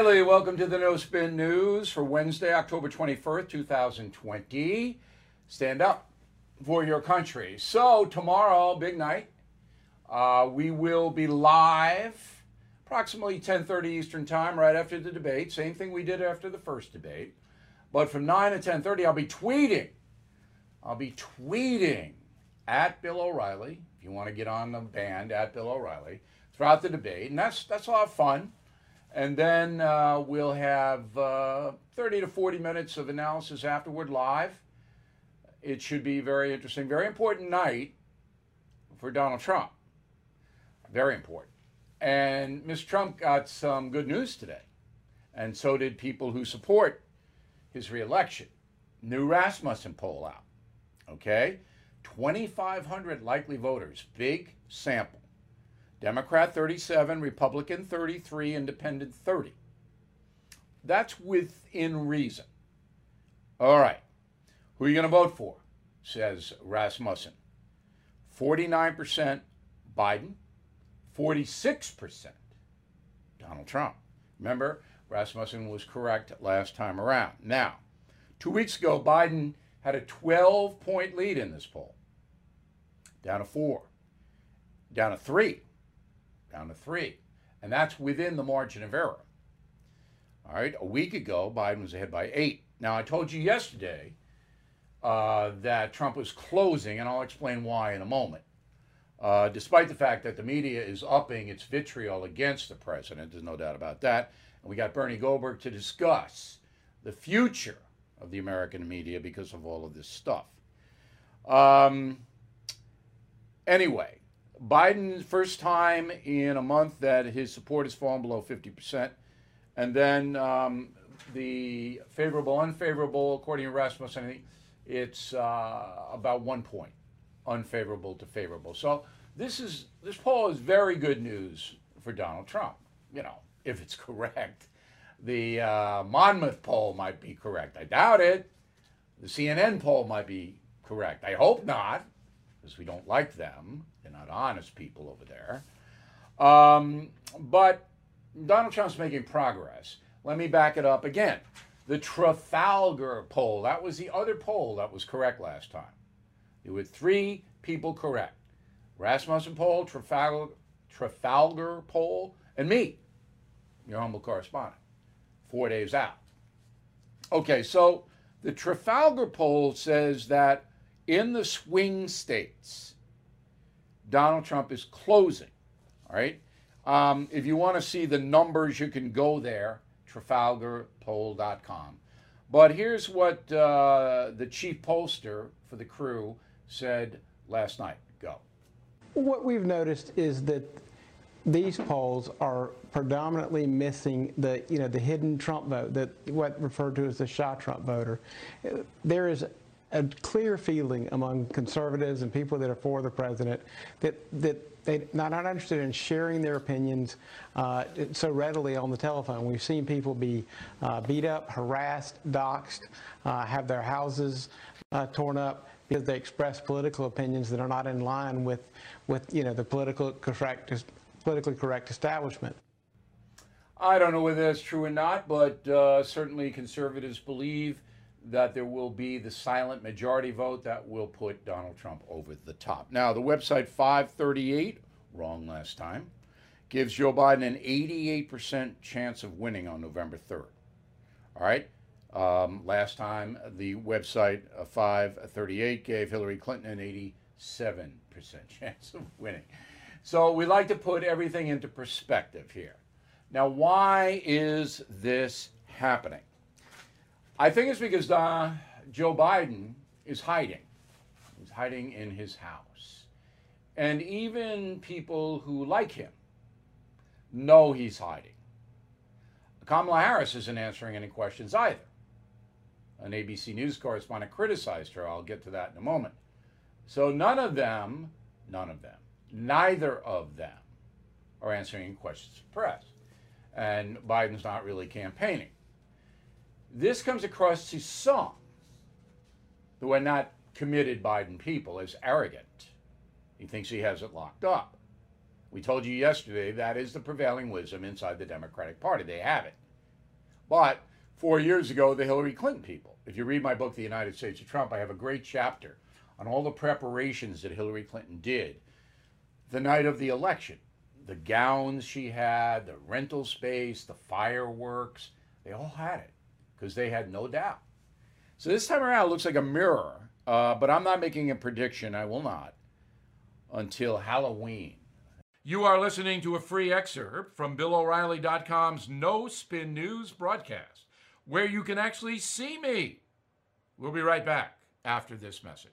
O'Reilly. Welcome to the No Spin News for Wednesday, October 21st, 2020. Stand up for your country. So tomorrow, big night, we will be live approximately 10:30 Eastern Time right after the debate. Same thing we did after the first debate. But from 9 to 10:30, I'll be tweeting at Bill O'Reilly. If you want to get on the band, at Bill O'Reilly, throughout the debate. And that's a lot of fun. And then we'll have 30 to 40 minutes of analysis afterward live. It should be very interesting, very important night for Donald Trump. Very important. And Mr. Trump got some good news today. And so did people who support his reelection. New Rasmussen poll out. Okay? 2,500 likely voters. Big sample. Democrat 37, Republican 33, Independent 30. That's within reason. All right. Who are you going to vote for, says Rasmussen? 49% Biden, 46% Donald Trump. Remember, Rasmussen was correct last time around. Now, 2 weeks ago, Biden had a 12-point lead in this poll. Down to 4. Down to 3. Down to 3. And that's within the margin of error. All right, a week ago, Biden was ahead by 8. Now, I told you yesterday that Trump was closing, and I'll explain why in a moment, despite the fact that the media is upping its vitriol against the president. There's no doubt about that. And we got Bernie Goldberg to discuss the future of the American media because of all of this stuff. Anyway, Biden, first time in a month that his support has fallen below 50%. And then the favorable, unfavorable, according to Rasmussen, I think it's about 1 point, unfavorable to favorable. So this poll is very good news for Donald Trump, you know, if it's correct. The Monmouth poll might be correct. I doubt it. The CNN poll might be correct. I hope not, because we don't like them. They're not honest people over there. But Donald Trump's making progress. Let me back it up again. The Trafalgar poll, that was the other poll that was correct last time. There were 3 people correct. Rasmussen poll, Trafalgar poll, and me, your humble correspondent, 4 days out. Okay, so the Trafalgar poll says that in the swing states, Donald Trump is closing, all right? If you want to see the numbers, you can go there, TrafalgarPoll.com. But here's what the chief pollster for the crew said last night. Go. What we've noticed is that these polls are predominantly missing the, you know, the hidden Trump vote, that what referred to as the shy Trump voter. There is a clear feeling among conservatives and people that are for the president that they're not interested in sharing their opinions so readily on the telephone. We've seen people be beat up, harassed, doxxed, have their houses torn up because they express political opinions that are not in line with you know, the politically correct establishment. I don't know whether that's true or not, but certainly conservatives believe that there will be the silent majority vote that will put Donald Trump over the top. Now, the website 538, wrong last time, gives Joe Biden an 88% chance of winning on November 3rd. All right? Last time, the website 538 gave Hillary Clinton an 87% chance of winning. So we like to put everything into perspective here. Now, why is this happening? I think it's because Joe Biden is hiding. He's hiding in his house. And even people who like him know he's hiding. Kamala Harris isn't answering any questions either. An ABC News correspondent criticized her. I'll get to that in a moment. So neither of them are answering questions for press. And Biden's not really campaigning. This comes across to some who are not committed Biden people as arrogant. He thinks he has it locked up. We told you yesterday that is the prevailing wisdom inside the Democratic Party. They have it. But 4 years ago, the Hillary Clinton people. If you read my book, The United States of Trump, I have a great chapter on all the preparations that Hillary Clinton did the night of the election. The gowns she had, the rental space, the fireworks, they all had it because they had no doubt. So this time around, it looks like a mirror, but I'm not making a prediction. I will not until Halloween. You are listening to a free excerpt from BillO'Reilly.com's No Spin News broadcast, where you can actually see me. We'll be right back after this message.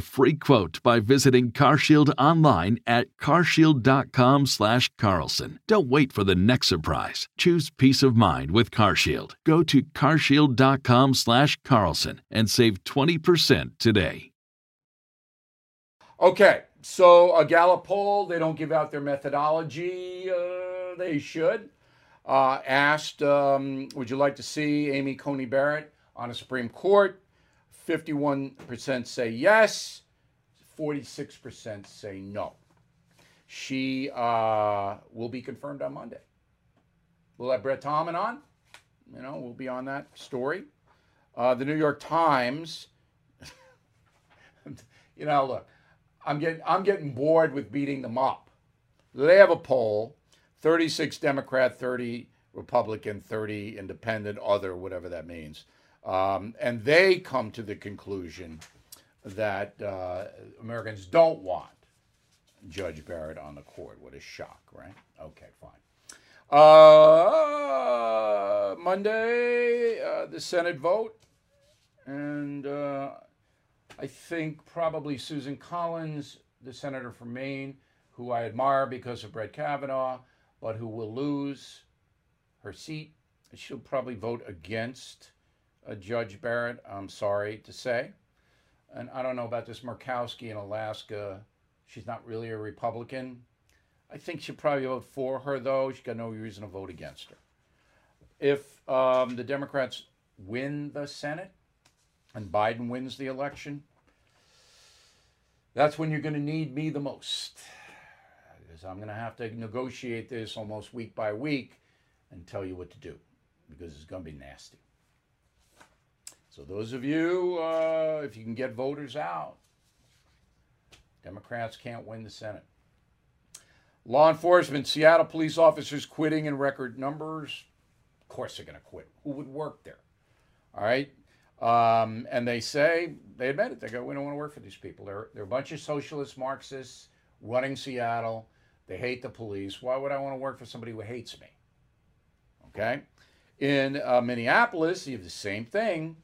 free quote by visiting CarShield online at carshield.com/Carlson. Don't wait for the next surprise. Choose peace of mind with CarShield. Go to carshield.com/Carlson and save 20% today. Okay, so a Gallup poll, they don't give out their methodology. They should. Asked, would you like to see Amy Coney Barrett on a Supreme Court? 51% say yes, 46% say no. She will be confirmed on Monday. We'll have Brett Tomlin on. You know, we'll be on that story. The New York Times. You know, look, I'm getting bored with beating them up. They have a poll: 36 Democrat, 30 Republican, 30 Independent, other, whatever that means. And they come to the conclusion that Americans don't want Judge Barrett on the court. What a shock, right? Okay, fine. Monday, the Senate vote. And I think probably Susan Collins, the senator from Maine, who I admire because of Brett Kavanaugh, but who will lose her seat. She'll probably vote against Judge Barrett, I'm sorry to say. And I don't know about this Murkowski in Alaska. She's not really a Republican. I think she'll probably vote for her, though. She's got no reason to vote against her. If the Democrats win the Senate and Biden wins the election, that's when you're going to need me the most. Because I'm going to have to negotiate this almost week by week and tell you what to do, because it's going to be nasty. So those of you, if you can get voters out, Democrats can't win the Senate. Law enforcement, Seattle police officers quitting in record numbers. Of course they're going to quit. Who would work there? All right. And they say, they admit it. They go, we don't want to work for these people. They're a bunch of socialist Marxists running Seattle. They hate the police. Why would I want to work for somebody who hates me? Okay. In Minneapolis, you have the same thing.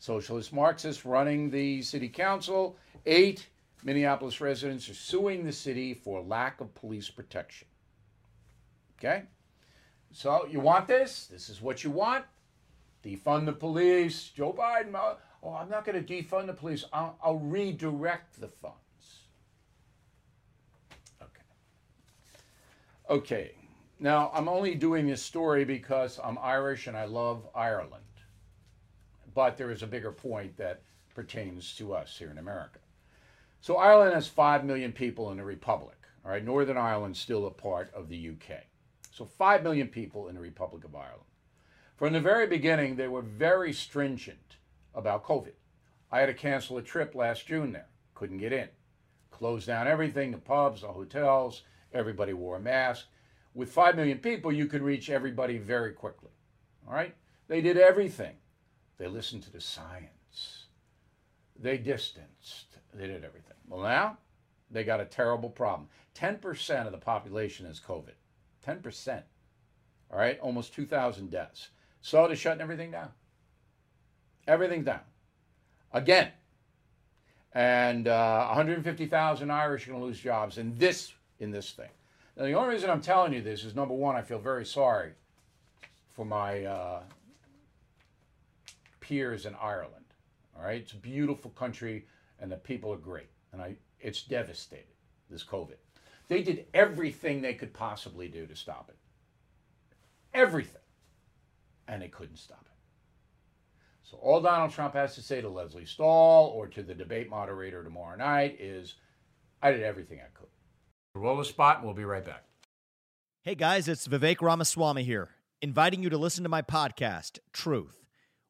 Socialist Marxists running the city council. 8 Minneapolis residents are suing the city for lack of police protection. Okay? So you want this? This is what you want. Defund the police. Joe Biden, oh, I'm not going to defund the police. I'll redirect the funds. Okay. Okay. Now, I'm only doing this story because I'm Irish and I love Ireland. But there is a bigger point that pertains to us here in America. So Ireland has 5 million people in the Republic. All right, Northern Ireland is still a part of the UK. So 5 million people in the Republic of Ireland. From the very beginning, they were very stringent about COVID. I had to cancel a trip last June there. Couldn't get in. Closed down everything, the pubs, the hotels. Everybody wore a mask. With 5 million people, you could reach everybody very quickly. All right? They did everything. They listened to the science. They distanced. They did everything. Well, now they got a terrible problem. 10% of the population has COVID. 10%. all right? Almost 2,000 deaths. Soda's shutting everything down. Everything's down. Again. And 150,000 Irish are going to lose jobs in this thing. Now, the only reason I'm telling you this is, number one, I feel very sorry for my peers in Ireland, all right? It's a beautiful country, and the people are great. And it's devastated, this COVID. They did everything they could possibly do to stop it. Everything. And they couldn't stop it. So all Donald Trump has to say to Leslie Stahl or to the debate moderator tomorrow night is, I did everything I could. Roll the spot and we'll be right back. Hey guys, it's Vivek Ramaswamy here, inviting you to listen to my podcast, Truth.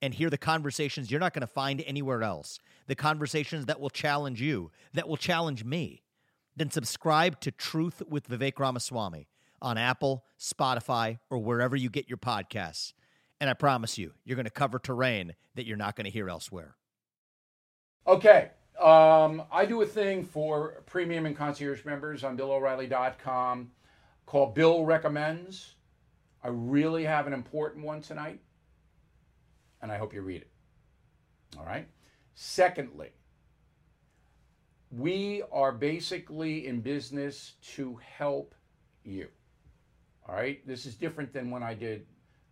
and hear the conversations you're not going to find anywhere else, the conversations that will challenge you, that will challenge me, then subscribe to Truth with Vivek Ramaswamy on Apple, Spotify, or wherever you get your podcasts. And I promise you, you're going to cover terrain that you're not going to hear elsewhere. Okay. I do a thing for premium and concierge members on BillO'Reilly.com called Bill Recommends. I really have an important one tonight, and I hope you read it. All right? Secondly, we are basically in business to help you. All right? This is different than when I did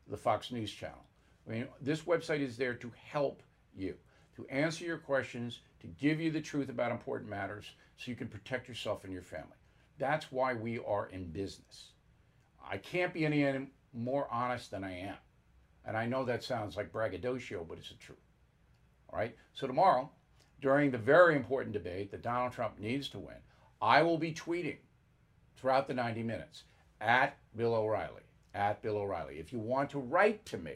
the Fox News channel. I mean, this website is there to help you, to answer your questions, to give you the truth about important matters so you can protect yourself and your family. That's why we are in business. I can't be any more honest than I am. And I know that sounds like braggadocio, but it's the truth. All right? So tomorrow, during the very important debate that Donald Trump needs to win, I will be tweeting throughout the 90 minutes at Bill O'Reilly. At Bill O'Reilly. If you want to write to me,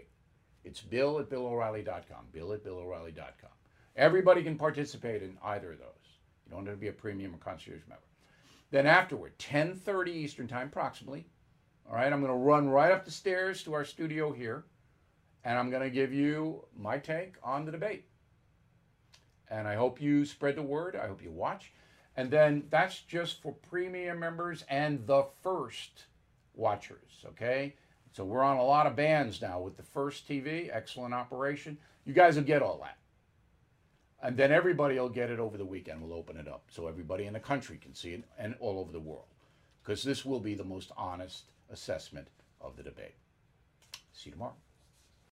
it's bill at BillO'Reilly.com. Bill at BillO'Reilly.com. Everybody can participate in either of those. You don't have to be a premium or concierge member. Then afterward, 10:30 Eastern Time, approximately. All right, I'm going to run right up the stairs to our studio here, and I'm going to give you my take on the debate. And I hope you spread the word. I hope you watch. And then that's just for premium members and the first watchers, okay? So we're on a lot of bands now with the first TV, excellent operation. You guys will get all that. And then everybody will get it over the weekend. We'll open it up so everybody in the country can see it and all over the world, because this will be the most honest assessment of the debate. See you tomorrow.